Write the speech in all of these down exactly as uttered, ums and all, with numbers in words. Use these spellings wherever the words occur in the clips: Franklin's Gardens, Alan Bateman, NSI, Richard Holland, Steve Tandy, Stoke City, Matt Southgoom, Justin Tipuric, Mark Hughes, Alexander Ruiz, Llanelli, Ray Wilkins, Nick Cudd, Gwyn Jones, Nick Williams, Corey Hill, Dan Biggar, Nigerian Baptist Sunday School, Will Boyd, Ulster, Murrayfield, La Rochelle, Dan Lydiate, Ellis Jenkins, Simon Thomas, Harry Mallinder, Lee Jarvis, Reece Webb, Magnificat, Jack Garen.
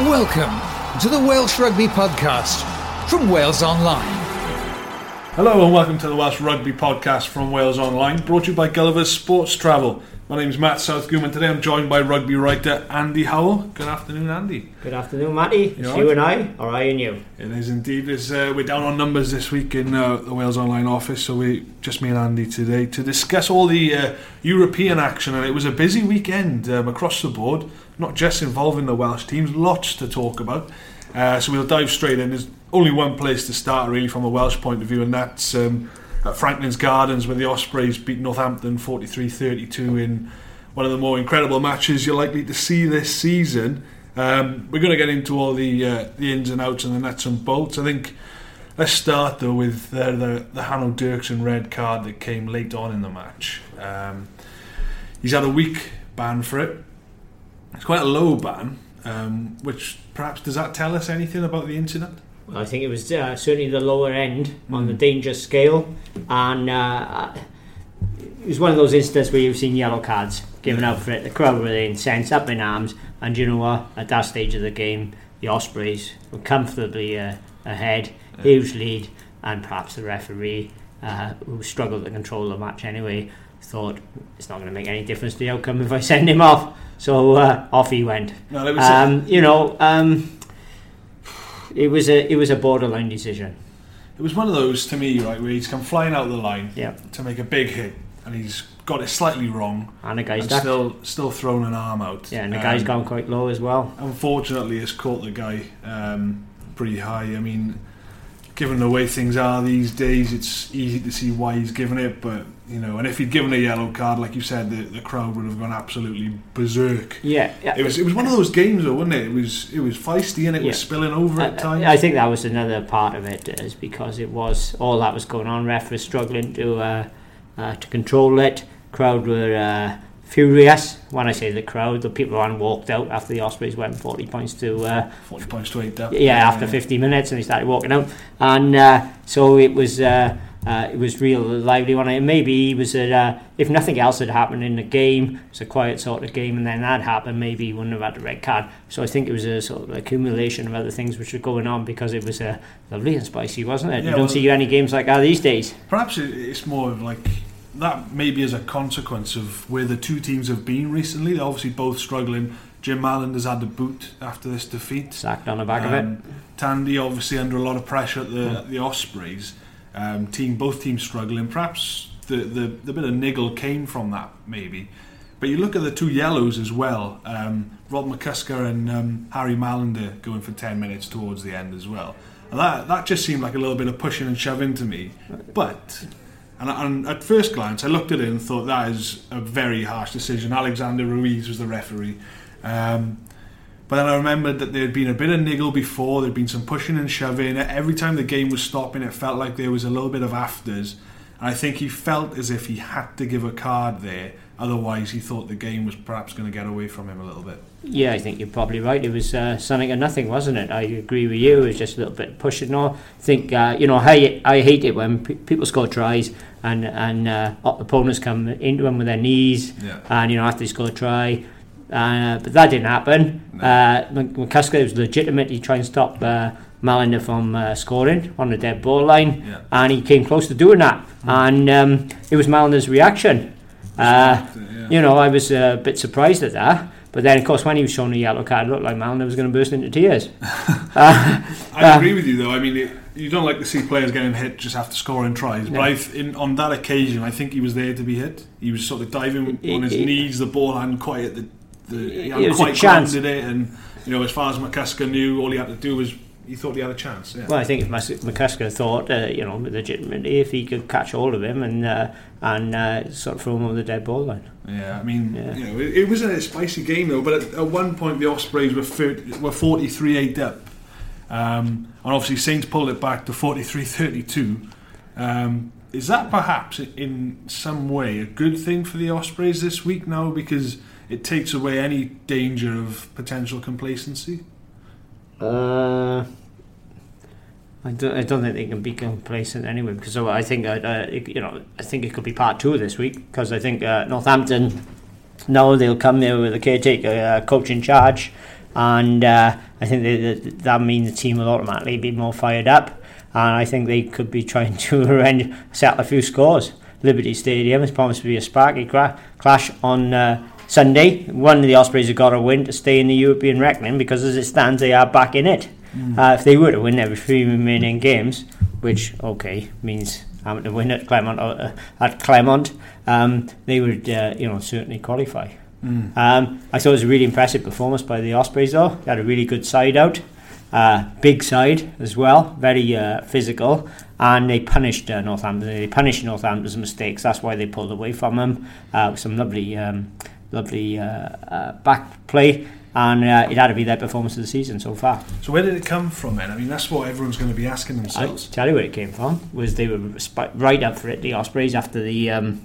Welcome to the Welsh Rugby Podcast from Wales Online. Hello and welcome to the Welsh Rugby Podcast from Wales Online, brought to you by Gulliver's Sports Travel. My name's Matt Southgoom and today I'm joined by rugby writer Andy Howell. Good afternoon, Andy. Good afternoon, Matty. It's you, you and I, or I and you. It is indeed. It's, uh, we're down on numbers this week in uh, the Wales Online office, so we just me and Andy today to discuss all the uh, European action, and it was a busy weekend um, across the board. Not just involving the Welsh teams, lots to talk about. Uh, so we'll dive straight in. There's only one place to start, really, from a Welsh point of view, and that's um, at Franklin's Gardens, where the Ospreys beat Northampton forty-three thirty-two in one of the more incredible matches you're likely to see this season. Um, we're going to get into all the uh, the ins and outs and the nuts and bolts. I think let's start, though, with uh, the, the Hanno Dirksen red card that came late on in the match. Um, he's had a week ban for it. It's quite a low ban, um, which perhaps, does that tell us anything about the incident? Well, I think it was uh, certainly the lower end mm. on the danger scale, and uh, it was one of those incidents where you've seen yellow cards given yeah. out for it. The crowd were incensed, up in arms, and you know what, at that stage of the game, the Ospreys were comfortably uh, ahead, yeah. huge lead, and perhaps the referee, uh, who struggled to control the match anyway, thought it's not going to make any difference to the outcome if I send him off. So uh, off he went. No, was um, a, you know, um, it was a it was a borderline decision. It was one of those to me, right, where he's come flying out of the line yeah. to make a big hit, and he's got it slightly wrong, and the guy's and still still thrown an arm out. Yeah, and the um, guy's gone quite low as well. Unfortunately, it's caught the guy um, pretty high. I mean, given the way things are these days, it's easy to see why he's given it, but. You know, and if he'd given a yellow card, like you said, the, the crowd would have gone absolutely berserk. Yeah, yeah, it was it was one of those games, though, wasn't it? It was it was feisty and it yeah. was spilling over I, at times. I think that was another part of it, is because it was all that was going on. Ref was struggling to uh, uh, to control it. Crowd were uh, furious. When I say the crowd, the people who walked out after the Ospreys went forty points to uh, forty points to eight down. Yeah, yeah, after fifty minutes, and they started walking out, and uh, so it was. Uh, Uh, it was real lively one. And maybe he was at, uh, if nothing else had happened in the game, it's a quiet sort of game, and then that happened, maybe he wouldn't have had a red card. So I think it was a sort of accumulation of other things which were going on, because it was uh, lovely and spicy, wasn't it? Yeah, you don't well, see any games like that these days. Perhaps it's more of like that, maybe as a consequence of where the two teams have been recently. They're obviously both struggling. Jim Mallinder's had the boot after this defeat, sacked on the back um, of it. Tandy obviously under a lot of pressure at the, yeah. the Ospreys. Um, team, both teams struggling. Perhaps the, the, the bit of niggle came from that, maybe. But you look at the two yellows as well. Um, Rob McCusker and um, Harry Mallinder going for ten minutes towards the end as well. And that that just seemed like a little bit of pushing and shoving to me. But and, and at first glance, I looked at it and thought that is a very harsh decision. Alexander Ruiz was the referee. Um, But then I remembered that there had been a bit of niggle before, there had been some pushing and shoving. Every time the game was stopping, it felt like there was a little bit of afters. And I think he felt as if he had to give a card there, otherwise he thought the game was perhaps going to get away from him a little bit. Yeah, I think you're probably right. It was uh, something or nothing, wasn't it? I agree with you. It was just a little bit pushing on. I think, uh, you know, I, I hate it when p- people score tries and, and uh, opponents come into them with their knees. Yeah. And, you know, after they score a try... Uh, but that didn't happen. No. Uh, McCusker was legitimately trying to stop uh, Mallinder from uh, scoring on the dead ball line, yeah. and he came close to doing that. Mm. And um, it was Mallinder's reaction. Uh, it, yeah. You know, I was a bit surprised at that. But then, of course, when he was shown the yellow card, it looked like Mallinder was going to burst into tears. uh, I agree with you, though. I mean, it, you don't like to see players getting hit just after scoring tries. No. But I th- in, on that occasion, I think he was there to be hit. He was sort of diving it, on his it, knees, the ball hadn't quite at the. The, he had it was quite a chance at it, and you know, as far as McCusker knew, all he had to do was he thought he had a chance. Yeah. Well, I think if McCusker thought, uh, you know, legitimately, if he could catch hold of him and uh, and uh, sort of throw him over the dead ball line. Yeah, I mean, yeah. you know, it, it was a spicy game though. But at, at one point, the Ospreys were were forty-three eight up, um, and obviously Saints pulled it back to forty-three thirty-two. Um, is that perhaps in some way a good thing for the Ospreys this week now, because it takes away any danger of potential complacency? Uh, I don't. I don't think they can be complacent anyway. Because I think, uh, you know, I think it could be part two of this week. Because I think uh, Northampton, now they'll come there with a caretaker uh, coach in charge, and uh, I think that that means the team will automatically be more fired up, and I think they could be trying to arrange, settle a few scores. Liberty Stadium is promised to be a sparky cra- clash on uh, Sunday. One of the Ospreys have got to win to stay in the European reckoning, because as it stands they are back in it. Mm. Uh, if they were to win every three remaining games, which okay means having to win at Clermont, uh, at Clermont um, they would uh, you know certainly qualify. Mm. Um, I thought it was a really impressive performance by the Ospreys though. They had a really good side out, uh, big side as well, very uh, physical, and they punished uh, Northampton. They punished Northampton's mistakes. That's why they pulled away from them. Uh, with some lovely, um, lovely uh, uh, back play, and uh, it had to be their performance of the season so far. So where did it come from then? I mean, that's what everyone's going to be asking themselves. I'll tell you where it came from. Was they were right up for it, the Ospreys, after the um,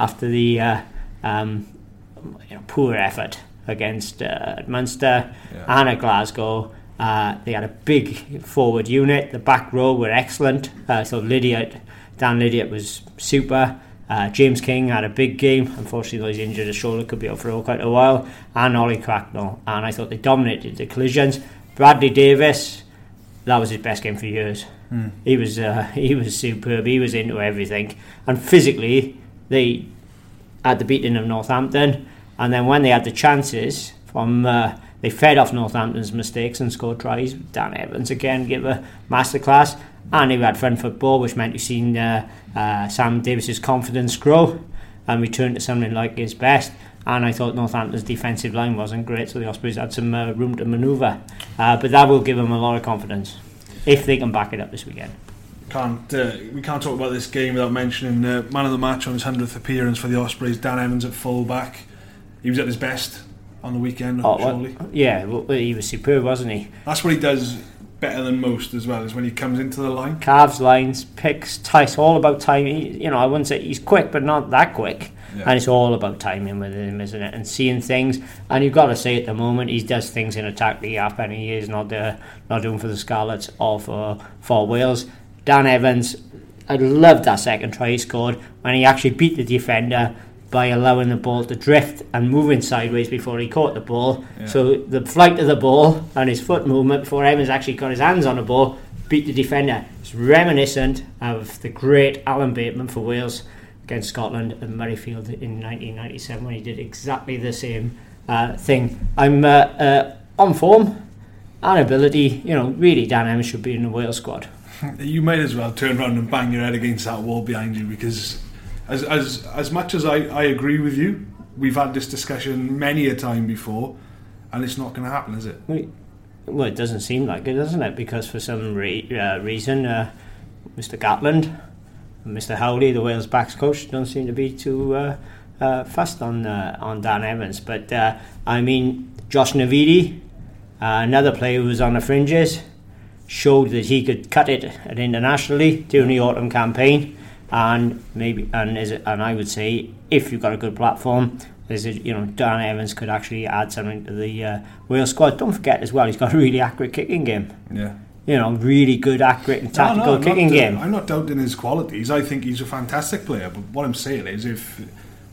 after the. Uh, um, You know, poor effort against uh, Munster yeah. and at Glasgow. Uh, they had a big forward unit. The back row were excellent. Uh, so Lydiate, Dan Lydiate was super. Uh, James King had a big game. Unfortunately, though, he's injured his shoulder, could be out for quite a while. And Ollie Cracknell. And I thought they dominated the collisions. Bradley Davies, that was his best game for years. Mm. He was uh, he was superb. He was into everything. And physically, they had the beating of Northampton, and then when they had the chances from uh, they fed off Northampton's mistakes and scored tries. Dan Evans again gave a masterclass, and they had fun football, which meant you've seen uh, uh, Sam Davies' confidence grow and return to something like his best. And I thought Northampton's defensive line wasn't great, so the Ospreys had some uh, room to manoeuvre, uh, but that will give them a lot of confidence if they can back it up this weekend. Can't uh, we can't talk about this game without mentioning uh, man of the match on his hundredth appearance for the Ospreys, Dan Evans at full back. He was at his best on the weekend, oh, surely. Well, yeah, well, he was superb, wasn't he? That's what he does better than most as well, is when he comes into the line. Calves, lines, picks, ties, all about timing. You know, I wouldn't say he's quick, but not that quick. Yeah. And it's all about timing with him, isn't it? And seeing things. And you've got to say at the moment, he does things in attack the app, and he is not uh, not doing for the Scarlets or for, for Wales. Dan Evans, I loved that second try he scored when he actually beat the defender by allowing the ball to drift and moving sideways before he caught the ball. Yeah. So the flight of the ball and his foot movement before Evans actually got his hands on the ball, beat the defender. It's reminiscent of the great Alan Bateman for Wales against Scotland at Murrayfield in nineteen ninety-seven, when he did exactly the same uh, thing. I'm uh, uh, on form and ability. You know, really Dan Evans should be in the Wales squad. You might as well turn around and bang your head against that wall behind you, because as as as much as I, I agree with you, we've had this discussion many a time before, and it's not going to happen, is it? Well, it doesn't seem like it, doesn't it? Because for some re- uh, reason, uh, Mister Gatland and Mister Howley, the Wales backs coach, don't seem to be too uh, uh, fussed on uh, on Dan Evans. But, uh, I mean, Josh Navidi, uh, another player who was on the fringes, showed that he could cut it internationally during the autumn campaign, and maybe and is it, and I would say if you've got a good platform, is it, you know, Dan Evans could actually add something to the uh, Wales squad. Don't forget as well, he's got a really accurate kicking game. Yeah, you know, really good, accurate and tactical no, no, kicking game. I'm not doubting his qualities. I think he's a fantastic player. But what I'm saying is, if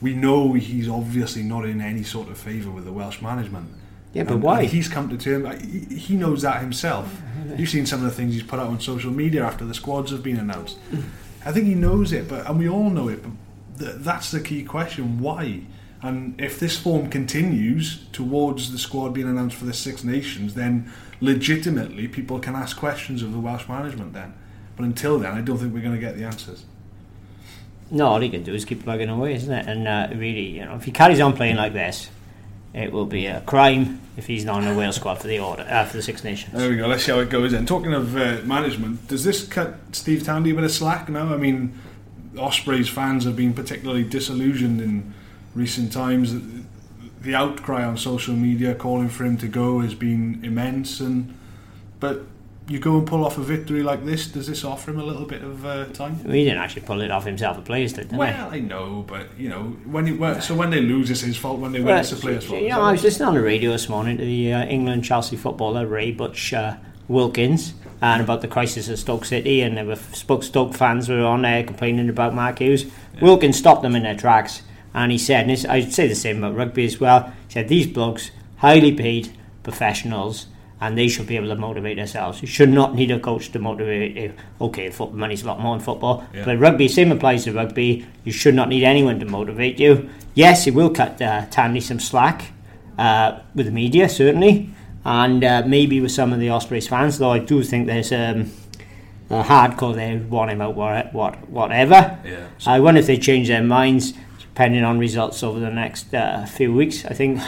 we know he's obviously not in any sort of favour with the Welsh management. Yeah, but and, why? And he's come to terms. He, he knows that himself. You've seen some of the things he's put out on social media after the squads have been announced. I think he knows it, but and we all know it. But th- that's the key question: why? And if this form continues towards the squad being announced for the Six Nations, then legitimately people can ask questions of the Welsh management then. But until then, I don't think we're going to get the answers. No, all he can do is keep plugging away, isn't it? And uh, really, you know, if he carries on playing like this, it will be a crime if he's not in the Wales squad for the order uh, for the Six Nations. There we go. Let's see how it goes. And talking of uh, management, does this cut Steve Tandy a bit of slack now? I mean, Ospreys fans have been particularly disillusioned in recent times. The outcry on social media calling for him to go has been immense. And but you go and pull off a victory like this. Does this offer him a little bit of uh, time? Well, he didn't actually pull it off himself. The players did, didn't well, they? I know, but you know, when he, well, so when they lose, it's his fault. When they well, win, it's the players' fault. You know, I was listening on the radio this morning to the uh, England Chelsea footballer Ray Butch uh, Wilkins, and about the crisis at Stoke City, and there were Stoke fans were on there complaining about Mark Hughes. Yeah. Wilkins stopped them in their tracks, and he said, and this, I'd say the same about rugby as well. He said these blokes, highly paid professionals. and they should be able to motivate themselves. You should not need a coach to motivate you. Okay, football, money's a lot more in football, yeah. But rugby, same applies to rugby. You should not need anyone to motivate you. Yes, it will cut uh, Tandy some slack uh, with the media, certainly, and uh, maybe with some of the Ospreys fans, though I do think there's um, a hardcore they want him out what, what, whatever. Yeah. So I wonder if they change their minds depending on results over the next uh, few weeks. I think...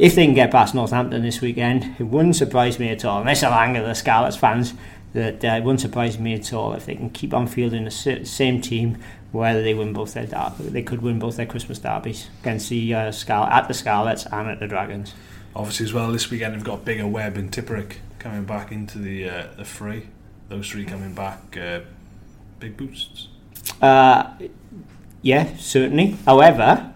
If they can get past Northampton this weekend, it wouldn't surprise me at all. And this will anger the Scarlets fans. That uh, it wouldn't surprise me at all if they can keep on fielding the same team, whether they win both their der- they could win both their Christmas derbies against the uh, Scar- at the Scarlets and at the Dragons. Obviously, as well this weekend, we've got bigger Webb and Tipuric coming back into the uh, the fray. Those three coming back, uh, big boosts. Uh, yeah, certainly. However.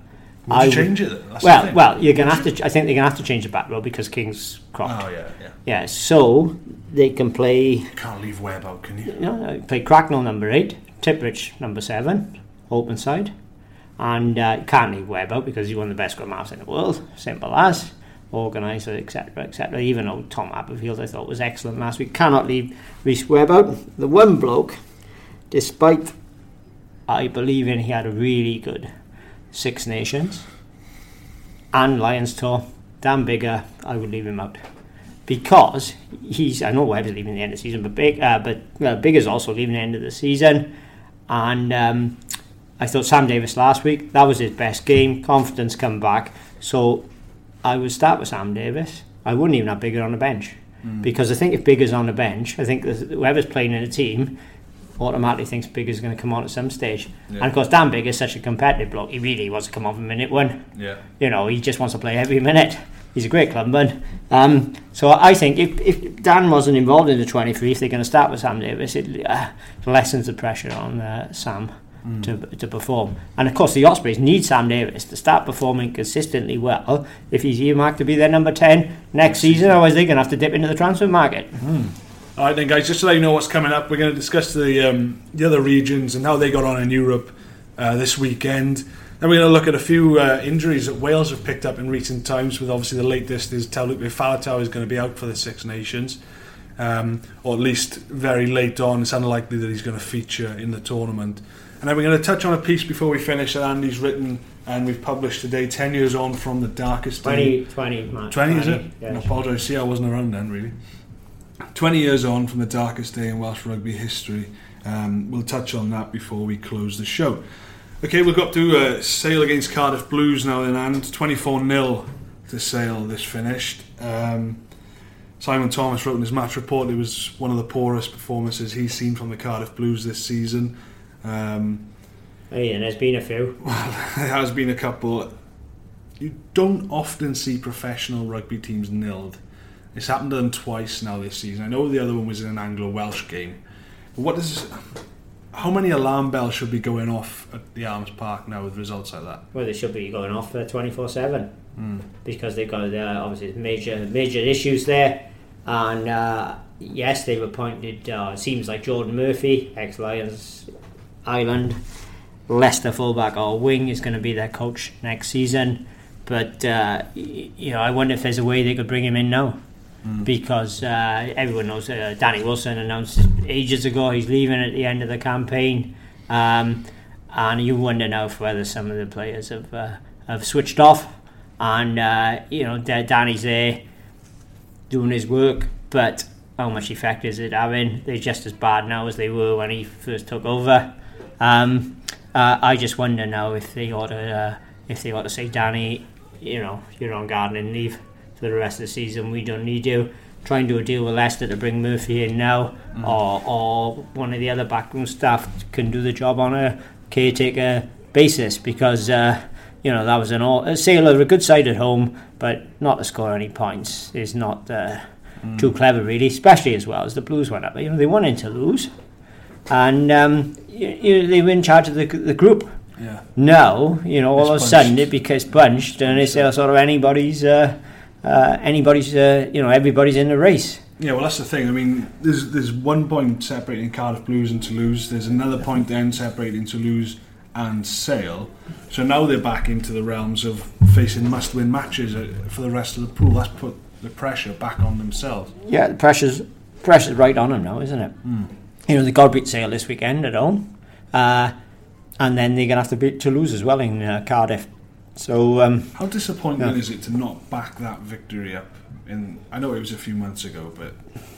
Would I change would, it? That's well, well, you're going to have to. Ch- I think they're going to have to change the back row because King's crocked. Oh yeah, yeah. Yeah, so they can play. You can't leave Webb out, can you? No, no. Play Cracknell number eight, Tipuric number seven, open side, and uh, you can't leave Webb out because he's one of the best scrum halves in the world. Simple as, organiser, et cetera, et cetera. Even though Tom Aberfield, I thought, was excellent last week, cannot leave Reece Webb out. The one bloke, despite I believe in, he had a really good. Six Nations and Lions Tour, Dan Biggar, I would leave him out because he's, I know Webb's leaving the end of the season, but Big, uh, but uh, Biggar's also leaving the end of the season. And um, I thought Sam Davies last week, that was his best game, confidence come back. So I would start with Sam Davies. I wouldn't even have Biggar on the bench mm. because I think if Biggar's on the bench, I think whoever's playing in a team automatically thinks Biggar's going to come on at some stage, yeah. And of course Dan Biggar is such a competitive bloke, he really wants to come on for minute one, yeah. You know, he just wants to play every minute. He's a great clubman. Um, so I think if, if Dan wasn't involved in the twenty-three, if they're going to start with Sam Davies, it uh, lessens the pressure on uh, Sam mm. to to perform. And of course the Ospreys need Sam Davies to start performing consistently well if he's earmarked to be their number ten next season, otherwise they're going to have to dip into the transfer market. mm. Alright then guys, just to let you know what's coming up, we're going to discuss the um, the other regions and how they got on in Europe uh, this weekend. Then we're going to look at a few uh, injuries that Wales have picked up in recent times, with obviously the latest is Taulupe Faletau is going to be out for the Six Nations, um, or at least very late on. It's unlikely that he's going to feature in the tournament. And then we're going to touch on a piece before we finish that Andy's written and we've published today, ten years on from the darkest day. twenty, twenty, twenty, twenty is it? Yeah, no, apologize, see I wasn't around then really. twenty years on from the darkest day in Welsh rugby history. Um, we'll touch on that before we close the show. Okay, we've got to uh, Sale against Cardiff Blues now in hand. twenty-four nil to Sale this finished. Um, Simon Thomas wrote in his match report it was one of the poorest performances he's seen from the Cardiff Blues this season. Um, hey, and there's been a few. Well, there has been a couple. You don't often see professional rugby teams nilled. It's happened to them twice now this season. I know the other one was in an Anglo-Welsh game. But what does, how many alarm bells should be going off at the Arms Park now with results like that? Well, they should be going off twenty-four seven mm. because they've got uh, obviously major major issues there. And uh, yes, they've appointed. Uh, it seems like Jordan Murphy, ex-Lions Island, Leicester fullback or wing, is going to be their coach next season. But uh, you know, I wonder if there's a way they could bring him in now. Mm. Because uh, everyone knows uh, Danny Wilson announced ages ago he's leaving at the end of the campaign, um, and you wonder now whether some of the players have uh, have switched off, and uh, you know Danny's there doing his work, but how much effect is it having? They're just as bad now as they were when he first took over. Um, uh, I just wonder now if they ought to uh, if they ought to say, Danny, you know, you're on gardening leave. For the rest of the season, we don't need you. Try and do a deal with Leicester to bring Murphy in now, mm. or or one of the other backroom staff can do the job on a caretaker basis, because uh, you know that was an all. Sale are a good side at home, but not to score any points is not uh, mm. too clever really. Especially as well as the Blues went up. You know they wanted to lose, and um, you, you, they were in charge of the the group. Yeah. Now you know all it's of a sudden it becomes punched, and it's uh, sort of anybody's. Uh, Uh, anybody's, uh, you know, everybody's in the race. Yeah, well, that's the thing. I mean, there's there's one point separating Cardiff Blues and Toulouse. There's another point then separating Toulouse and Sale. So now they're back into the realms of facing must-win matches for the rest of the pool. That's put the pressure back on themselves. Yeah, the pressure's, pressure's right on them now, isn't it? Mm. You know, they got to beat Sale this weekend at home. Uh, and then they're going to have to beat Toulouse as well in uh, Cardiff. So um, how disappointing yeah. is it to not back that victory up? In, I know it was a few months ago, but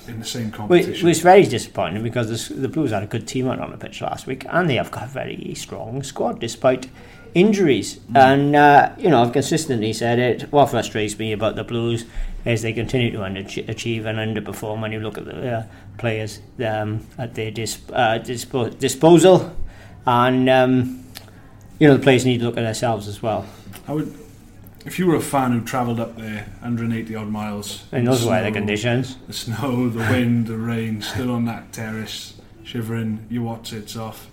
in the same competition. Well, it's very disappointing because the, the Blues had a good team out on the pitch last week, and they have got a very strong squad despite injuries. Mm. And uh, you know, I've consistently said it. What frustrates me about the Blues is they continue to underachieve and underperform. When you look at the uh, players um, at their disp- uh, dispo- disposal, and um, you know, the players need to look at themselves as well. I would. If you were a fan who travelled up there one hundred eighty odd miles in those weather conditions, the snow, the wind, the rain, stood on that terrace shivering, your watts it's off.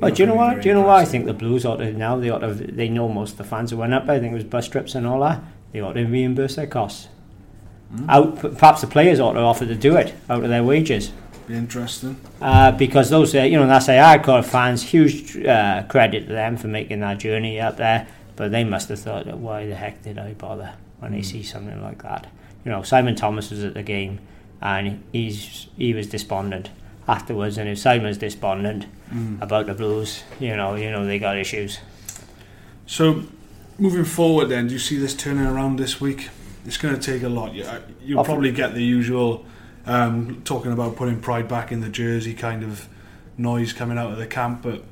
But do you know what? Do you know what? I think the Blues ought to now. They ought to. They know most of the fans who went up. I think it was bus trips and all that. They ought to reimburse their costs. Mm. Out, perhaps the players ought to offer to do it out of their wages. Be interesting. Uh, because those, uh, you know, that's the hardcore fans. Huge uh, credit to them for making that journey up there. But they must have thought, why the heck did I bother when mm. they see something like that? You know, Simon Thomas was at the game, and he's he was despondent afterwards. And if Simon's despondent mm. about the Blues, you know, you know they got issues. So, moving forward, then, do you see this turning around this week? It's going to take a lot. You you'll Often. probably get the usual um, talking about putting pride back in the jersey kind of noise coming out of the camp, but.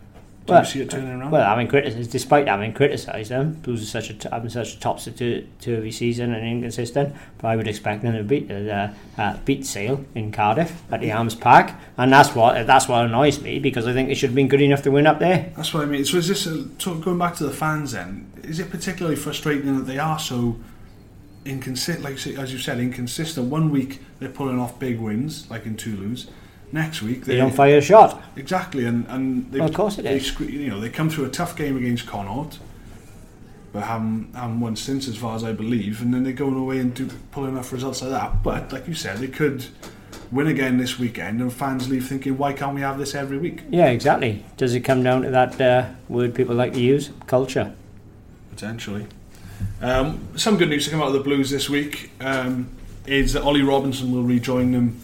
Do well, you see it turning around? Well, having criticised, despite having criticised them, Blues are such a t- having such a topsy-turvy season and inconsistent. But I would expect them to beat uh, uh, beat Sale in Cardiff at the Arms Park, and that's what that's what annoys me because I think they should have been good enough to win up there. That's what I mean. So is this a, so going back to the fans then? Is it particularly frustrating that they are so inconsistent? Like as you said, inconsistent. One week they're pulling off big wins, like in Toulouse. Next week they, they don't fire a shot. Exactly, and and they, well, of course it they, is. You know, they come through a tough game against Connaught, but haven't, haven't won since, as far as I believe. And then they're going away and do, pulling off results like that. But like you said, they could win again this weekend, and fans leave thinking, why can't we have this every week? Yeah, exactly. Does it come down to that uh, word people like to use, culture? Potentially. Um, some good news to come out of the Blues this week um, is that Ollie Robinson will rejoin them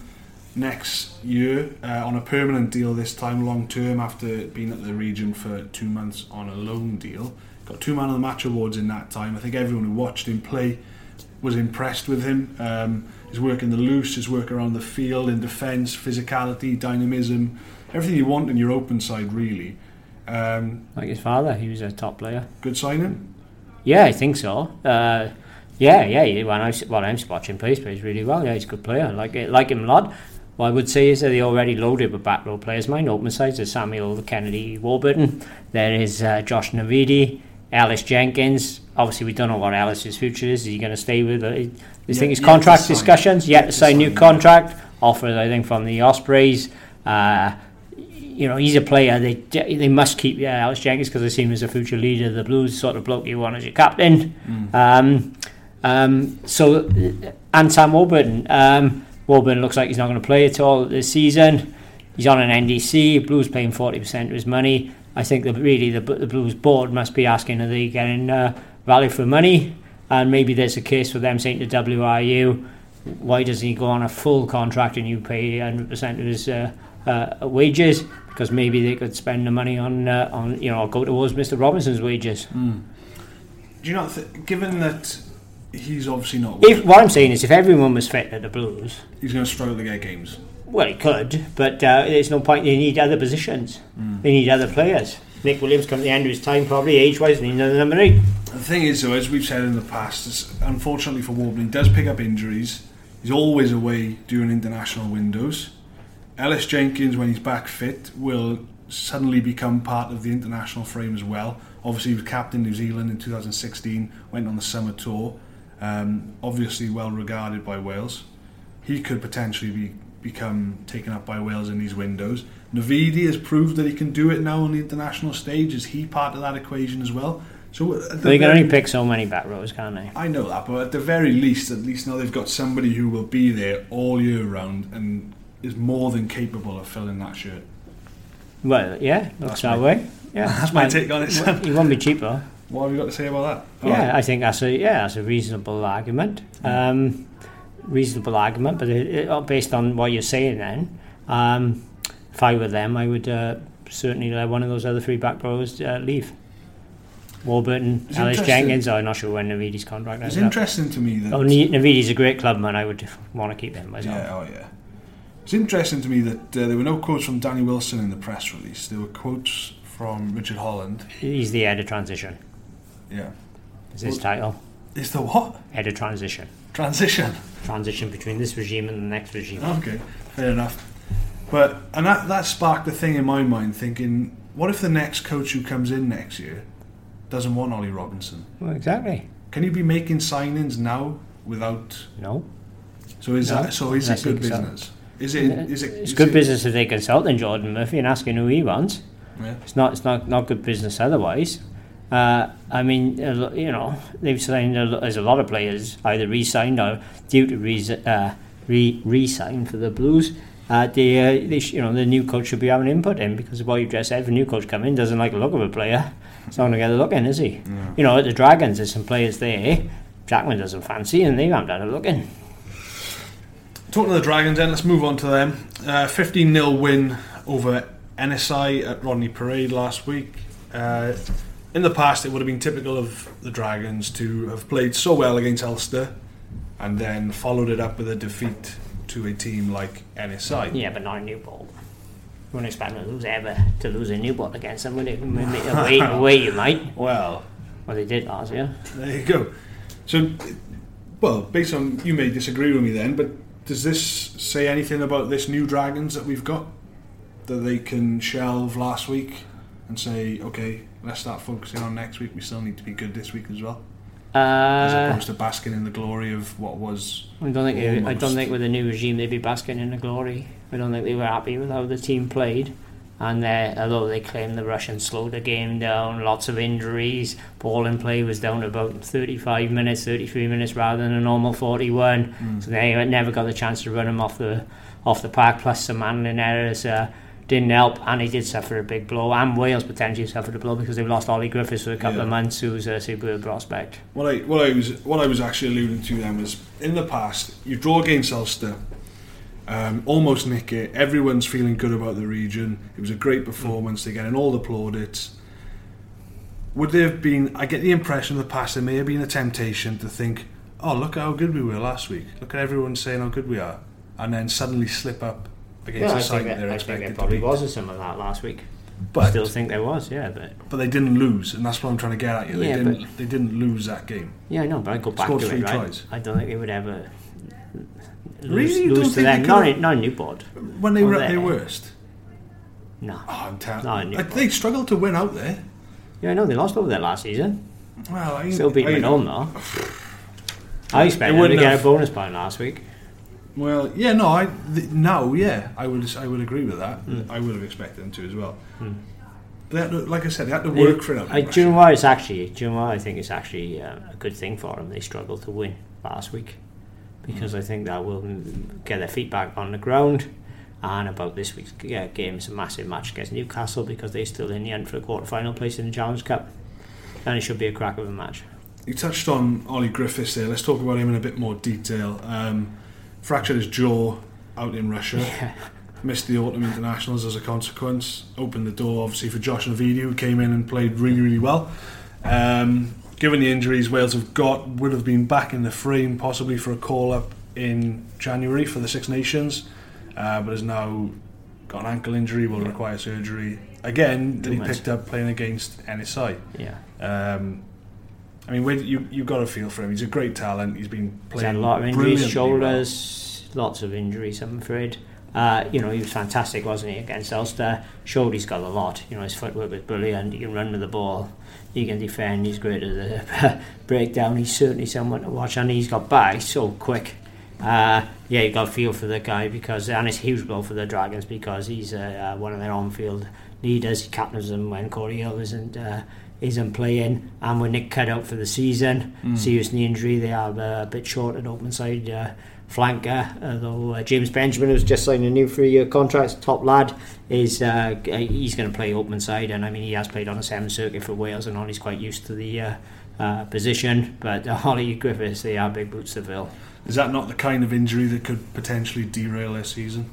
next year uh, on a permanent deal this time, long term, after being at the region for two months on a loan deal. Got two man of the match awards in that time. I think everyone who watched him play was impressed with him. Um, his work in the loose, his work around the field, in defence, physicality, dynamism, everything you want in your open side really. Um, like his father, he was a top player. Good signing? Yeah, I think so. Uh, yeah, yeah, when I when I'm watching plays plays really well. Yeah, he's a good player. Like like him a lot. What I would say is that they're already loaded with back row players. Mine open sides are Samuel Kennedy Warburton. There is uh, Josh Navidi, Ellis Jenkins. Obviously, we don't know what Ellis's future is. Is he going to stay with? This yeah, thing is contract discussions. Yet to sign new contract offers. I think from the Ospreys. Uh, you know, he's a player. They they must keep yeah, Ellis Jenkins because they see him as a future leader. The Blues sort of bloke you want as your captain. Mm. Um, um, so and Sam Warburton. Um, Warburton looks like he's not going to play at all this season. He's on an N D C. Blues paying forty percent of his money. I think that really the, the Blues board must be asking, are they getting uh, value for money? And maybe there's a case for them saying to W R U, why doesn't he go on a full contract and you pay one hundred percent of his uh, uh, wages? Because maybe they could spend the money on, uh, on you know, go towards Mister Robinson's wages. Mm. Do you not think, given that... He's obviously not. If, what I'm saying is, if everyone was fit at the Blues, he's going to struggle to get games. Well, he could, but uh, there's no point. They need other positions. Mm. They need other players. Nick Williams come to the end of his time, probably age-wise, and he's another number eight. The thing is, though, as we've said in the past, unfortunately for Warburton, he does pick up injuries. He's always away during international windows. Ellis Jenkins, when he's back fit, will suddenly become part of the international frame as well. Obviously, he was captain New Zealand in two thousand sixteen. Went on the summer tour. Um, obviously well regarded by Wales. He could potentially be become taken up by Wales in these windows. Navidi has proved that he can do it now on the international stage. Is he part of that equation as well? So the they can very, only pick so many back rows, can't they? I know that, but at the very least, at least now they've got somebody who will be there all year round and is more than capable of filling that shirt. Well, yeah, looks that's that my, way. Yeah, that's my and, take on it. Sam. It won't be cheaper. What have you got to say about that? Yeah, oh. I think that's a yeah, that's a reasonable argument. Um, reasonable argument, but it, it, based on what you're saying, then um, if I were them, I would uh, certainly let one of those other three back rowers uh, leave. Warburton, it's Ellis Jenkins. I'm not sure when Navidi's contract is. It's interesting up. to me that oh, Navidi's a great clubman. I would want to keep him myself. Yeah, oh yeah. It's interesting to me that uh, there were no quotes from Danny Wilson in the press release. There were quotes from Richard Holland. He's the head of transition. Yeah. Is his well, title? It's the what? Head of transition. Transition. Transition between this regime and the next regime. Okay, fair enough. But and that that sparked the thing in my mind, thinking, what if the next coach who comes in next year doesn't want Ollie Robinson? Well, exactly. Can you be making signings now without? No. So is no. that so? Is it good business? So. Is it? Is it? It's is good it, business if they consult in Jordan Murphy and asking who he wants. Yeah. It's not. It's not, not good business otherwise. Uh, I mean, you know, they've signed a, there's a lot of players either re-signed or due to re- uh, re re-sign for the Blues. Uh, they, uh, they sh- you know, the new coach should be having input in, because what you just said, if a new coach come in, doesn't like the look of a player, it's not going to get a look in, is he? Yeah. You know, at the Dragons, there's some players there Jackman doesn't fancy, and they haven't had a look in. Talking to the Dragons, then let's move on to them. Uh, fifteen nil win over N S I at Rodney Parade last week. Uh, In the past, it would have been typical of the Dragons to have played so well against Ulster and then followed it up with a defeat to a team like N S I. Yeah, but not a Newport. You wouldn't expect them to lose ever to lose a Newport against them, would it? Away, away you might. Well, well, they did last year. There you go. So, well, based on, you may disagree with me then, but does this say anything about this new Dragons that we've got, that they can shelve last week and say, okay, let's start focusing on next week, we still need to be good this week as well, uh, as opposed to basking in the glory of what was? I don't think they, I don't think with the new regime they'd be basking in the glory. I don't think they were happy with how the team played, and uh, although they claim the Russians slowed the game down, lots of injuries, ball in play was down about thirty-five minutes, thirty-three minutes rather than a normal forty-one. Mm. So they never got the chance to run them off the off the park, plus some handling errors uh, didn't help, and he did suffer a big blow, and Wales potentially suffered a blow because they've lost Ollie Griffiths for a couple yeah. of months, who's a superb prospect. What I what I was what I was actually alluding to then was, in the past, you draw against Ulster, um, almost nick it, everyone's feeling good about the region, it was a great performance, they're getting all the plaudits. Would there have been, I get the impression in the past there may have been a temptation to think, oh, look at how good we were last week, look at everyone saying how good we are, and then suddenly slip up against yeah, the side that they're expected to beat. I think there probably was a similar that last week. But I still think there was, yeah. But but they didn't lose, and that's what I'm trying to get at you. They, yeah, didn't, they didn't lose that game. Yeah, I know, but I go back to it, right? I don't think they would ever lose, really? lose to them. Not in, not in Newport. When they were at their worst? No. Oh, I'm terrible. They struggled to win out there. Yeah, I know, they lost over there last season. Well, I Still beat them at home, though. I expected them to get a bonus point last week. Well, yeah, no, I th- now, yeah, I would, I would agree with that. Mm. I would have expected them to as well. Mm. They had to, like I said, they had to work it, for it. I, do you know why it's actually? Do you know why I think it's actually uh, a good thing for them? They struggled to win last week, because mm. I think that will get their feet back on the ground. And about this week's yeah, game, it's a massive match against Newcastle, because they're still in the end for a quarter-final place in the Challenge Cup, and it should be a crack of a match. You touched on Ollie Griffiths there. Let's talk about him in a bit more detail. Um, Fractured his jaw out in Russia. Yeah. Missed the autumn internationals as a consequence. Opened the door, obviously, for Josh Navidi, who came in and played really, really well. Um, given the injuries Wales have got, would have been back in the frame possibly for a call-up in January for the Six Nations, uh, but has now got an ankle injury, will yeah. require surgery. Again, that he picked up playing against N S I. Yeah. Um, I mean, when you you got a feel for him. He's a great talent. He's been playing. He's had a lot of injuries, shoulders, well. lots of injuries, I'm afraid. Uh, you know, he was fantastic, wasn't he, against Ulster? Showed he's got a lot. You know, his footwork was brilliant. He can run with the ball. He can defend. He's great at the breakdown. He's certainly someone to watch, and he's got by so quick. Uh, yeah, you got a feel for the guy, because, and it's a huge blow for the Dragons, because he's uh, uh, one of their on-field leaders. He captains them when Corey Hill isn't. Uh, isn't playing, and with Nick Cudd out for the season, mm. serious knee injury, they are uh, a bit short at open side uh, flanker. Although uh, James Benjamin, who's just signed a new three-year contract, top lad, is uh, he's going to play open side, and I mean he has played on a seven circuit for Wales and all. He's quite used to the uh, uh, position. But uh, Ollie Griffiths, they are big boots to fill. Is that not the kind of injury that could potentially derail their season?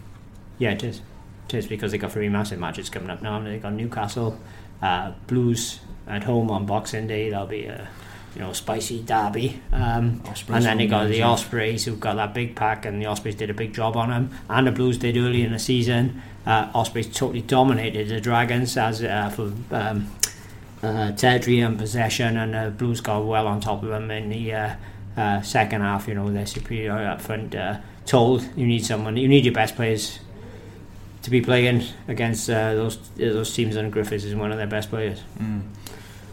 Yeah, it is. It is, because they got three massive matches coming up now. They got Newcastle, uh, Blues at home on Boxing Day. That'll be a you know spicy derby. Um, and then they got the Ospreys, who've got that big pack, and the Ospreys did a big job on them. And the Blues did early in the season. Uh, Ospreys totally dominated the Dragons as uh, for um, uh, territory and possession, and the Blues got well on top of them in the uh, uh, second half. You know they're superior up front. Uh, told you need someone, you need your best players to be playing against uh, those those teams, and Griffiths is one of their best players. Mm.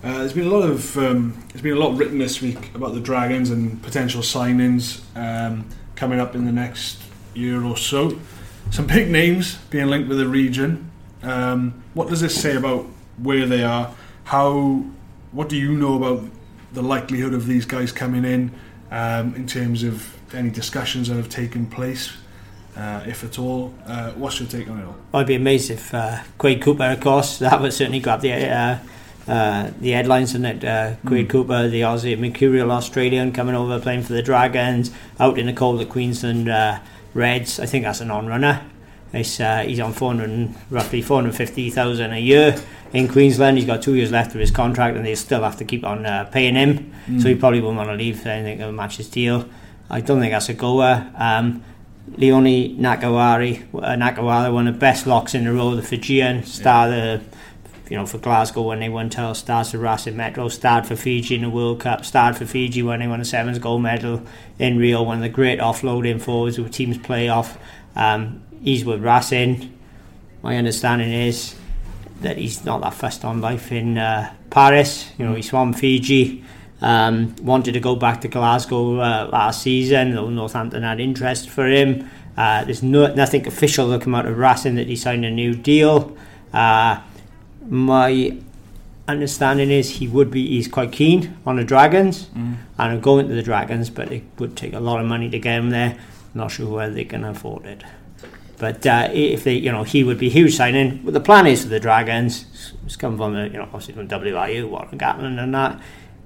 Uh, there's been a lot of um, there's been a lot written this week about the Dragons and potential signings um, coming up in the next year or so. Some big names being linked with the region. Um, what does this say about where they are? How? What do you know about the likelihood of these guys coming in um, in terms of any discussions that have taken place? Uh, if at all, uh, what's your take on it all? I'd be amazed if uh, Quade Cooper, of course, that would certainly grab the uh, uh, the headlines, isn't it? Uh, Quade mm. Cooper, the Aussie Mercurial Australian, coming over playing for the Dragons, out in the cold at Queensland uh, Reds. I think that's a non-runner. It's, uh, he's on four hundred, roughly four hundred fifty thousand a year in Queensland. He's got two years left of his contract, and they still have to keep on uh, paying him. Mm. So he probably won't want to leave. I think it'll match his deal. I don't think that's a goer. Um, Leone Nakawari, uh, Nakawara, one of the best locks in the row, the Fijian, starred yeah. uh, you know, for Glasgow when they won Telstar, Saracen Metro, starred for Fiji in the World Cup, starred for Fiji when they won the Sevens gold medal in Rio, one of the great offloading forwards who teams play off. Um, he's with Racing. My understanding is that he's not that fussed on life in uh, Paris. You know, he's from Fiji. Um, wanted to go back to Glasgow uh, last season, though Northampton had interest for him. Uh, there's no, nothing official that come out of Racing that he signed a new deal. Uh, my understanding is he would be he's quite keen on the Dragons mm. and going to the Dragons, but it would take a lot of money to get him there. Not sure whether they can afford it. But uh, if they, you know, he would be huge signing. But the plan is for the Dragons, it's come from the, you know, obviously from W I U, Warren Gatland, and that.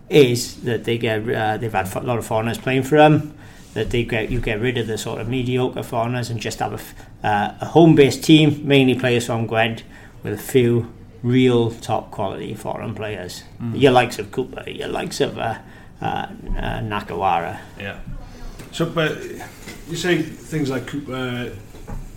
Is that they get uh, they've had a lot of foreigners playing for them, that they get you get rid of the sort of mediocre foreigners and just have a, uh, a home-based team, mainly players from Gwent, with a few real top-quality foreign players. Mm. Your likes of Cooper, your likes of uh, uh, uh, Nakawara. Yeah. So, but you say things like Cooper.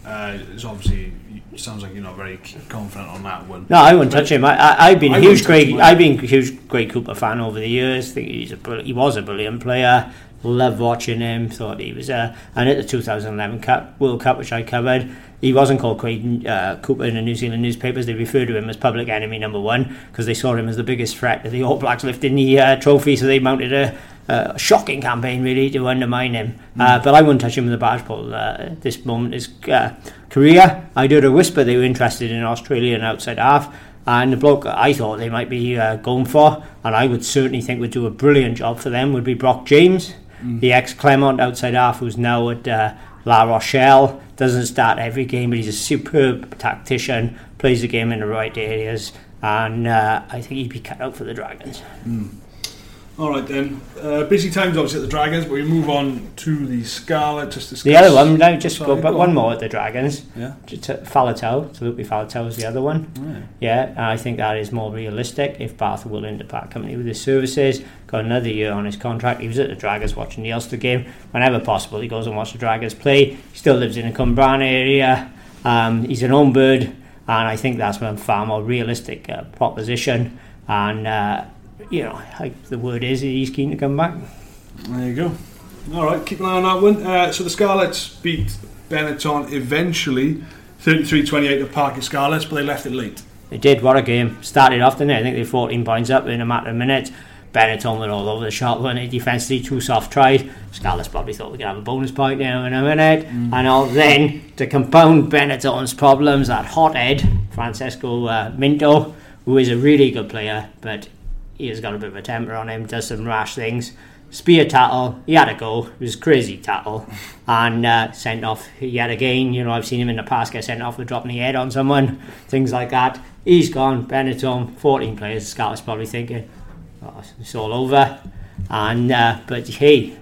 Uh, it's obviously. It sounds like you're not very confident on that one. No, I wouldn't but touch him. I, I, I've been I huge Greg. I've been a huge Greg Cooper fan over the years. Think he's a he was a brilliant player. Loved watching him. Thought he was a and at the two thousand eleven Cup World Cup, which I covered, he wasn't called Quade uh, Cooper in the New Zealand newspapers. They referred to him as public enemy number one because they saw him as the biggest threat to the All Blacks lifting the uh, trophy. So they mounted a. Uh, a shocking campaign really to undermine him mm. uh, but I wouldn't touch him with a barge pole uh, at this moment. His uh, career, I heard a whisper they were interested in Australian outside half, and the bloke I thought they might be uh, going for, and I would certainly think would do a brilliant job for them, would be Brock James, mm. the ex Clermont outside half who's now at uh, La Rochelle. Doesn't start every game, but he's a superb tactician, plays the game in the right areas, and uh, I think he'd be cut out for the Dragons. mm. Alright then, uh, busy times obviously at the Dragons, but we move on to the Scarlet, just discuss... The other one, no, just Sorry, go back one on. more at the Dragons, yeah. Faletau, Taulupe Faletau is the other one. Right. Yeah, and I think that is more realistic if Bath are willing to part company with his services. Got another year on his contract. He was at the Dragons watching the Ulster game, whenever possible he goes and watches the Dragons play. He still lives in the Cumbrian area, um, he's an home bird, and I think that's a far more realistic uh, proposition, and... Uh, You know, I, the word is he's keen to come back. There you go. All right, keep an eye on that one. Uh, so the Scarlets beat Benetton eventually, thirty-three twenty-eight to Parker Scarlets, but they left it late. They did. What a game! Started off, didn't they? I think they were fourteen points up in a matter of minutes. Benetton were all over the shop, weren't they? Defensively, two soft tries. Scarlets probably thought we could have a bonus point now in a minute, mm. and all then to compound Benetton's problems, that hothead Francesco uh, Minto, who is a really good player, but. he's got a bit of a temper on him, does some rash things. Spear tackle, he had a go, it was a crazy tackle, and uh, sent off yet again. You know, I've seen him in the past get sent off for dropping the head on someone, things like that. He's gone, Benetton, fourteen players. Scott's probably thinking, oh, it's all over. And uh, but he,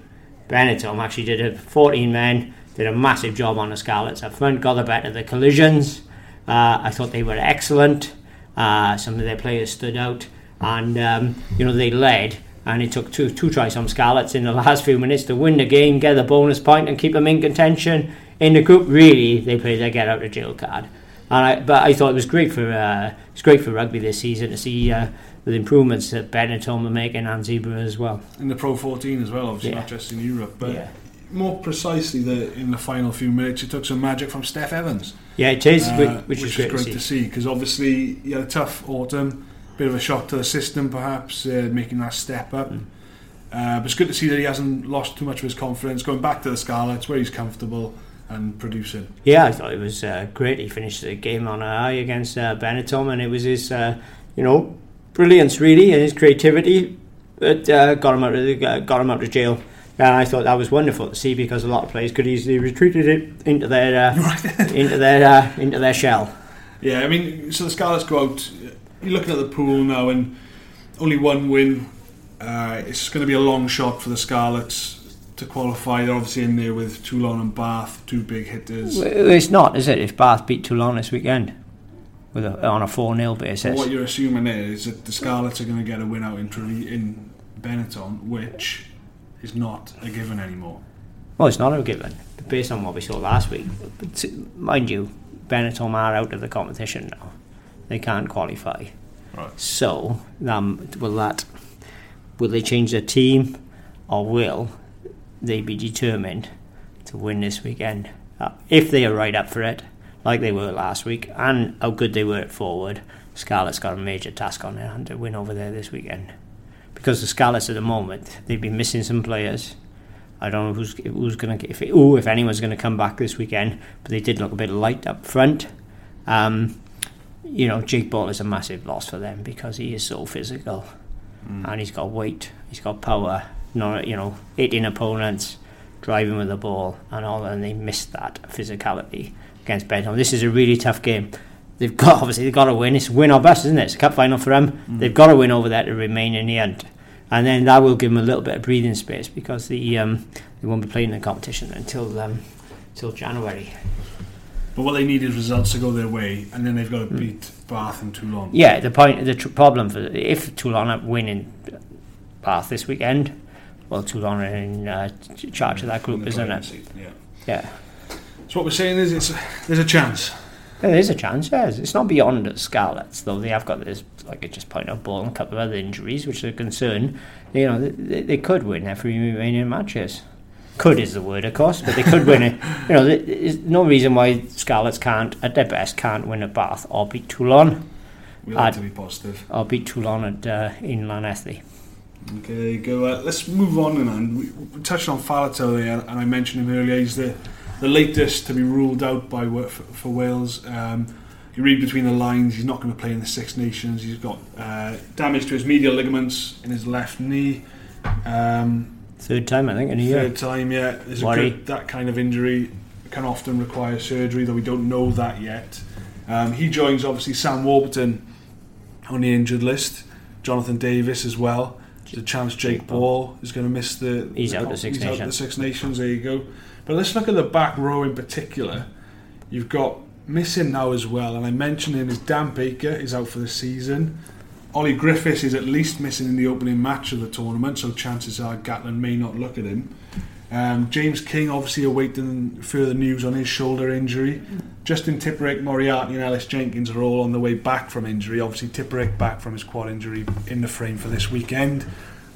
Benetton actually did a fourteen men, did a massive job on the Scarlets up front, got the better of the collisions. Uh, I thought they were excellent. Uh, some of their players stood out, and um, you know, they led. And it took two two tries on Scarlets in the last few minutes to win the game, get the bonus point, and keep them in contention in the group. Really, they played their get out of jail card. And I, but I thought it was great for uh, it's great for rugby this season to see uh, the improvements that Benetton were making and Zebra as well. In the Pro fourteen as well, obviously, yeah. Not just in Europe, but yeah. More precisely, the, in the final few minutes, it took some magic from Steph Evans. Yeah, it is, uh, which, which, which is great, is great to see because obviously he had a tough autumn. Bit of a shock to the system, perhaps, uh, making that step up. Mm. Uh, but it's good to see that he hasn't lost too much of his confidence, going back to the Scarlets, where he's comfortable and producing. Yeah, I thought it was uh, great. He finished the game on an eye against uh, Benetton, and it was his, uh, you know, brilliance, really, and his creativity that uh, got him out of the, uh, got him out of jail. And I thought that was wonderful to see because a lot of players could easily retreated it into their uh, into their uh, into their shell. Yeah, I mean, so the Scarlets go out. You're looking at the pool now, and only one win. Uh, it's going to be a long shot for the Scarlets to qualify. They're obviously in there with Toulon and Bath, two big hitters. It's not, is it, if Bath beat Toulon this weekend with a, on a four nil basis? What you're assuming is that the Scarlets are going to get a win out in, in Benetton, which is not a given anymore. Well, it's not a given, but based on what we saw last week. But mind you, Benetton are out of the competition now. They can't qualify, right. So um, will that? Will they change their team, or will they be determined to win this weekend? Uh, if they are right up for it, like they were last week, and how good they were at forward, Scarlet's got a major task on their hand to win over there this weekend. Because the Scarlets at the moment, they've been missing some players. I don't know who's who's going to if oh if anyone's going to come back this weekend, but they did look a bit light up front. Um, You know, Jake Ball is a massive loss for them because he is so physical, mm. and he's got weight, he's got power. Not, you know, hitting opponents, driving with the ball, and all, and they missed that physicality against Benetton. This is a really tough game. They've got obviously they've got to win. It's win or bust, isn't it? It's a cup final for them. Mm. They've got to win over there to remain in the hunt, and then that will give them a little bit of breathing space because the um, they won't be playing the competition until um, until January. But what they need is results to go their way, and then they've got to beat mm. Bath and Toulon. Yeah, the point, the tr- problem for if Toulon are winning Bath this weekend, well, Toulon are in uh, charge of that group, isn't it? Seat, yeah. yeah. So what we're saying is, it's there's a chance. Yeah, there is a chance. Yes, it's not beyond the Scarlets, though. They have got this, like I just pointed out, Ball and a couple of other injuries, which are a concern. You know, they, they could win every remaining matches. Could is the word, of course, but they could win it. You know, there's no reason why Scarlets can't, at their best, can't win at Bath or beat Toulon. We like to be positive. Or beat Toulon at uh, in Llanelli. Okay, there you go. Uh, let's move on, and we, we touched on Faletau there, and I mentioned him earlier. He's the the latest to be ruled out by for, for Wales. Um, you read between the lines. He's not going to play in the Six Nations. He's got uh, damage to his medial ligaments in his left knee. Um, Third time, I think, in a year. Third time, yeah. There's a good, that kind of injury can often require surgery, though we don't know that yet. Um, he joins, obviously, Sam Warburton on the injured list. Jonathan Davies as well. There's a chance Jake, Jake Ball, Ball is going to miss the... He's the, out the Six he's Nations. He's out the Six Nations, there you go. But let's look at the back row in particular. You've got missing now as well, and I mentioned him as Dan Baker is out for the season. Ollie Griffiths is at least missing in the opening match of the tournament, so chances are Gatland may not look at him. Um, James King obviously awaiting further news on his shoulder injury. Justin Tipuric, Moriarty and Ellis Jenkins are all on the way back from injury. Obviously Tipuric back from his quad injury in the frame for this weekend.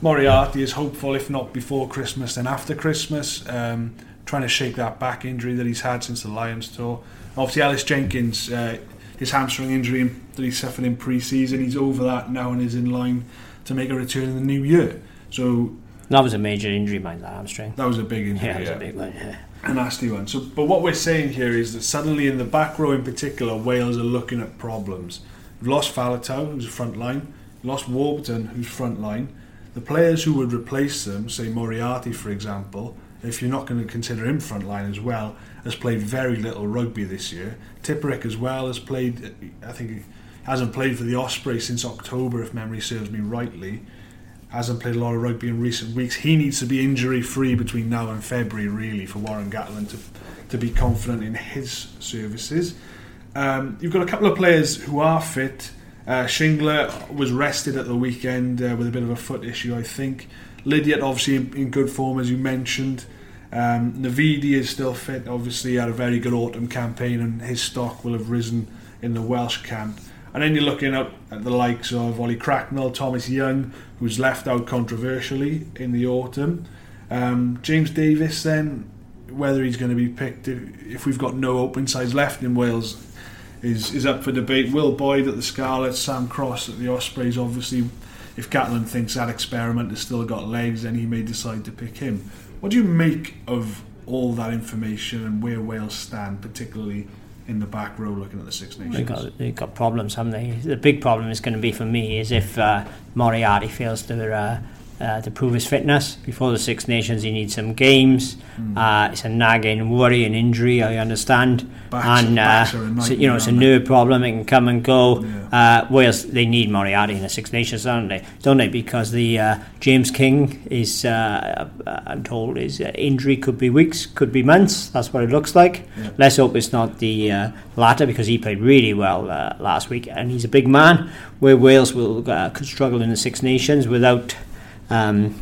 Moriarty is hopeful, if not before Christmas, then after Christmas, um, trying to shake that back injury that he's had since the Lions tour. Obviously Ellis Jenkins... Uh, his hamstring injury that he suffered in pre-season, he's over that now and is in line to make a return in the new year. So that was a major injury, mind that hamstring. That was a big injury. Yeah, it was yeah. a big one. Yeah, a nasty one. So, but what we're saying here is that suddenly in the back row in particular, Wales are looking at problems. We've lost Faletau, who's a front line. lost Warburton, who's front line. The players who would replace them, say Moriarty for example, if you're not going to consider him front line as well, has played very little rugby this year. Tipuric as well has played, I think, hasn't played for the Ospreys since October if memory serves me rightly. Hasn't played a lot of rugby in recent weeks. He needs to be injury free between now and February really for Warren Gatland to to be confident in his services. Um, you've got a couple of players who are fit. Uh, Shingler was rested at the weekend uh, with a bit of a foot issue, I think. Lydiate obviously in, in good form, as you mentioned. Um, Navidi is still fit, obviously had a very good autumn campaign and his stock will have risen in the Welsh camp. And then you're looking up at the likes of Ollie Cracknell, Thomas Young, who's left out controversially in the autumn. Um, James Davies then, whether he's going to be picked if we've got no open sides left in Wales is is up for debate. Will Boyd at the Scarlets, Sam Cross at the Ospreys, obviously if Gatland thinks that experiment has still got legs then he may decide to pick him. What do you make of all that information and where Wales stand, particularly in the back row looking at the Six Nations? They've got, they've got problems, haven't they? The big problem is going to be for me is if uh, Moriarty fails to uh, uh, to prove his fitness before the Six Nations. He needs some games. Mm. Uh, it's a nagging worry and injury, I understand. Backs, and backs uh, nightmare, so, you know, it's a nerve problem. It can come and go. Yeah. Uh, Wales, they need Moriarty in the Six Nations, don't they? Don't they? Because the uh, James King is, uh, I'm told, his injury could be weeks, could be months. That's what it looks like. Yeah. Let's hope it's not the uh, latter, because he played really well uh, last week, and he's a big man. Where Wales will uh, could struggle in the Six Nations without Um,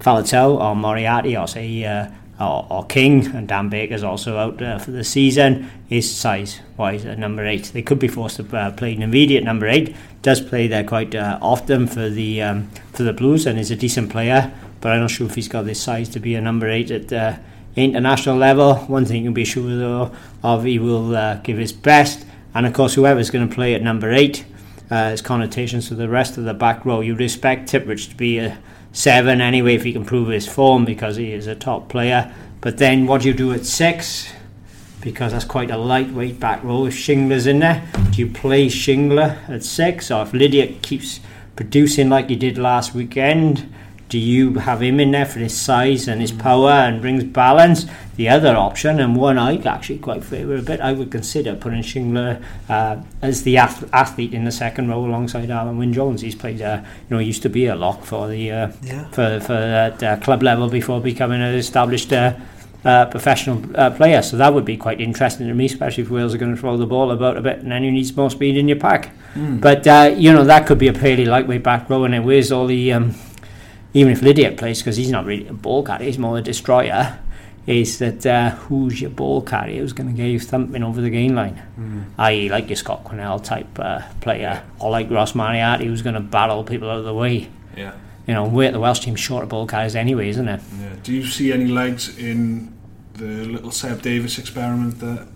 Faletau or Moriarty or say uh, or, or King, and Dan Baker's also out uh, for the season, is size wise at number eight. They could be forced to uh, play Navidi at number eight. Does play there quite uh, often for the um, for the Blues and is a decent player, but I'm not sure if he's got this size to be a number eight at uh, international level. One thing you can be sure though of, he will uh, give his best, and of course whoever's going to play at number eight uh, has connotations to the rest of the back row. You'd expect Tipuric to be a seven anyway if he can prove his form, because he is a top player, but then what do you do at six, because that's quite a lightweight back row. If Shingler's in there, do you play Shingler at six, or if Lydiate keeps producing like he did last weekend, do you have him in there for his size and his power and brings balance? The other option, and one I actually quite favour a bit, I would consider putting Shingler uh, as the ath- athlete in the second row alongside Alan Wynne-Jones. He's played, uh, you know, used to be a lock for the uh, yeah. for for that uh, club level before becoming an established Uh, Uh, professional uh, player, so that would be quite interesting to me, especially if Wales are going to throw the ball about a bit and then you need more speed in your pack. Mm. But uh, you know, that could be a fairly lightweight back row, and it wears all the um, even if Lydiate plays, because he's not really a ball carrier, he's more a destroyer, is that uh, who's your ball carrier who's going to get you thumping over the gain line. Mm. that is like your Scott Quinnell type uh, player, or like Ross Moriarty who's going to battle people out of the way. Yeah. You know, we're at the Welsh team short of ball carriers anyway, isn't it? Yeah. Do you see any legs in the little Seb Davies experiment that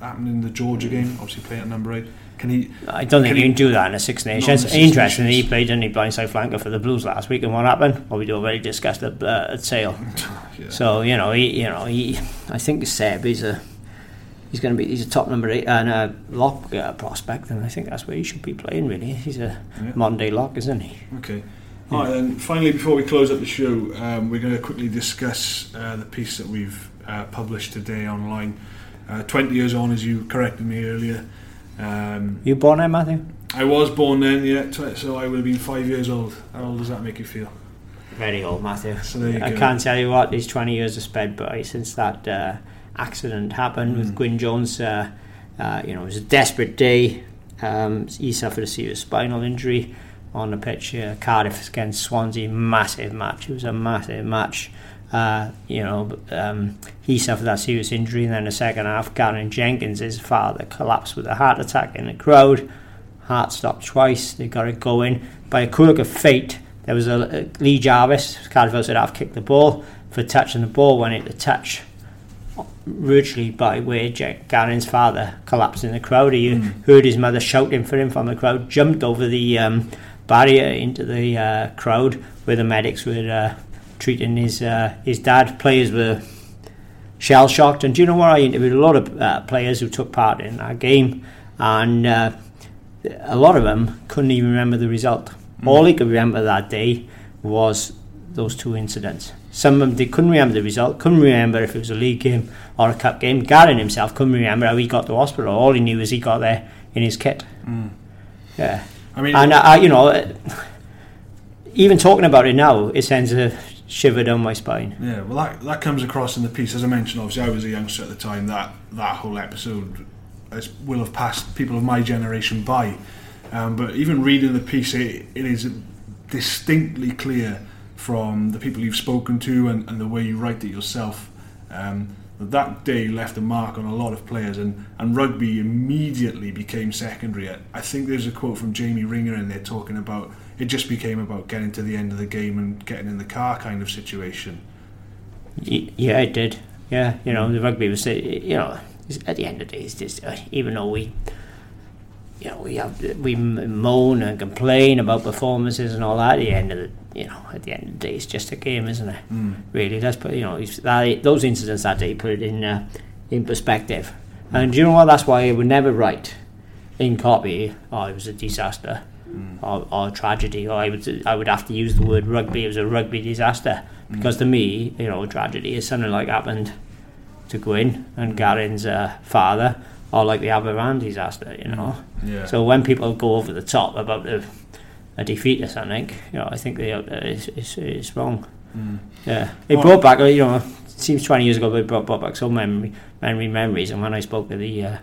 happened in the Georgia game? Obviously, playing at number eight. Can he? I don't think you can do that in the Six Nations. The Six Interestingly, Nations. He played in the blindside flanker for the Blues last week, and what happened? Well, we already discussed it uh, at Sale. Yeah. So you know, he, you know, he. I think Seb is a. He's going to be. He's a top number eight and a lock uh, prospect, and I think that's where he should be playing. Really, he's a yeah. modern day lock, isn't he? Okay. Yeah. Alright then, finally before we close up the show, um, we're going to quickly discuss uh, the piece that we've uh, published today online. Uh, twenty years on, as you corrected me earlier. Um, you born then, Matthew? I was born then, yeah, tw- so I would have been five years old. How old does that make you feel? Very old, Matthew. So there you I go. Can't tell you what, these twenty years have sped by since that uh, accident happened mm. with Gwyn Jones. Uh, uh, you know, it was a desperate day. Um, he suffered a serious spinal injury on the pitch, uh, Cardiff against Swansea, massive match. It was a massive match. Uh, you know, um, he suffered that serious injury, and then the second half, Gavin Jenkins, his father, collapsed with a heart attack in the crowd. Heart stopped twice. They got it going. By a quirk of fate, there was a, a Lee Jarvis, Cardiff outside half, kicked the ball for touching the ball when it the touch. Virtually by where Jack Garen's father collapsed in the crowd. He mm. heard his mother shouting for him from the crowd. Jumped over the Um, barrier into the uh, crowd where the medics were uh, treating his uh, his dad. Players were shell shocked, and do you know what? I interviewed a lot of uh, players who took part in that game, and uh, a lot of them couldn't even remember the result. Mm. All he could remember that day was those two incidents. Some of them, they couldn't remember the result, couldn't remember if it was a league game or a cup game. Garen himself couldn't remember how he got to hospital. All he knew is he got there in his kit. Mm. Yeah. I mean, and, I, you know, even talking about it now, it sends a shiver down my spine. Yeah, well, that that comes across in the piece. As I mentioned, obviously, I was a youngster at the time. That, that whole episode will have passed people of my generation by. Um, but even reading the piece, it, it is distinctly clear from the people you've spoken to and, and the way you write it yourself, um, that that day left a mark on a lot of players, and, and rugby immediately became secondary. I think there's a quote from Jamie Ringer in there talking about it just became about getting to the end of the game and getting in the car kind of situation. Yeah, it did. Yeah, you know, the rugby was, you know, at the end of the day, it's just, even though we... You know, we have we moan and complain about performances and all that. At the end of the, you know, at the end of the day, it's just a game, isn't it? Mm. Really, that's put, you know, that, those incidents that day put it in uh, in perspective. Mm. And do you know what? That's why I would never write in copy, oh, it was a disaster, mm. or, or a tragedy, or I would I would have to use the word rugby. It was a rugby disaster, mm. because to me, you know, a tragedy is something like happened to Gwyn and Garen's uh, father. Or like the Aberran disaster, you know. Yeah. So when people go over the top about the, a defeat or something, you know, I think they, uh, it's, it's, it's wrong. Mm. Yeah, it brought back, you know, it seems twenty years ago, but it brought, brought back so many memory, memories. And when I spoke to the uh,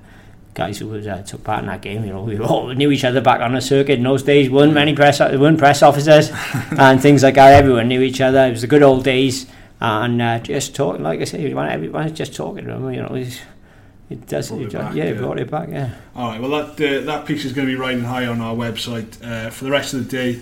guys who was, uh, took part in that game, you know, we all knew each other back on the circuit in those days. Weren't many press, weren't press officers and things like that. Everyone knew each other. It was the good old days, and uh, just talking. Like I said, everyone was just talking to them, you know. It does, it it back, yeah, yeah, brought it back, yeah. All right, well, that uh, that piece is going to be riding high on our website uh, for the rest of the day,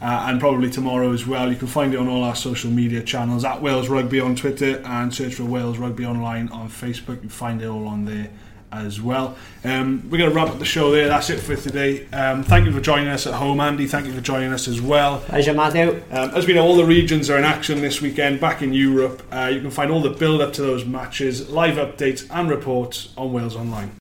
uh, and probably tomorrow as well. You can find it on all our social media channels, at Wales Rugby on Twitter, and search for Wales Rugby Online on Facebook. You can find it all on there as well. Um, we're going to wrap up the show there. That's it for today. Um, thank you for joining us at home, Andy. Thank you for joining us as well. Pleasure, Matthew. Um, as we know, all the regions are in action this weekend back in Europe. Uh, you can find all the build up to those matches, live updates and reports on Wales Online.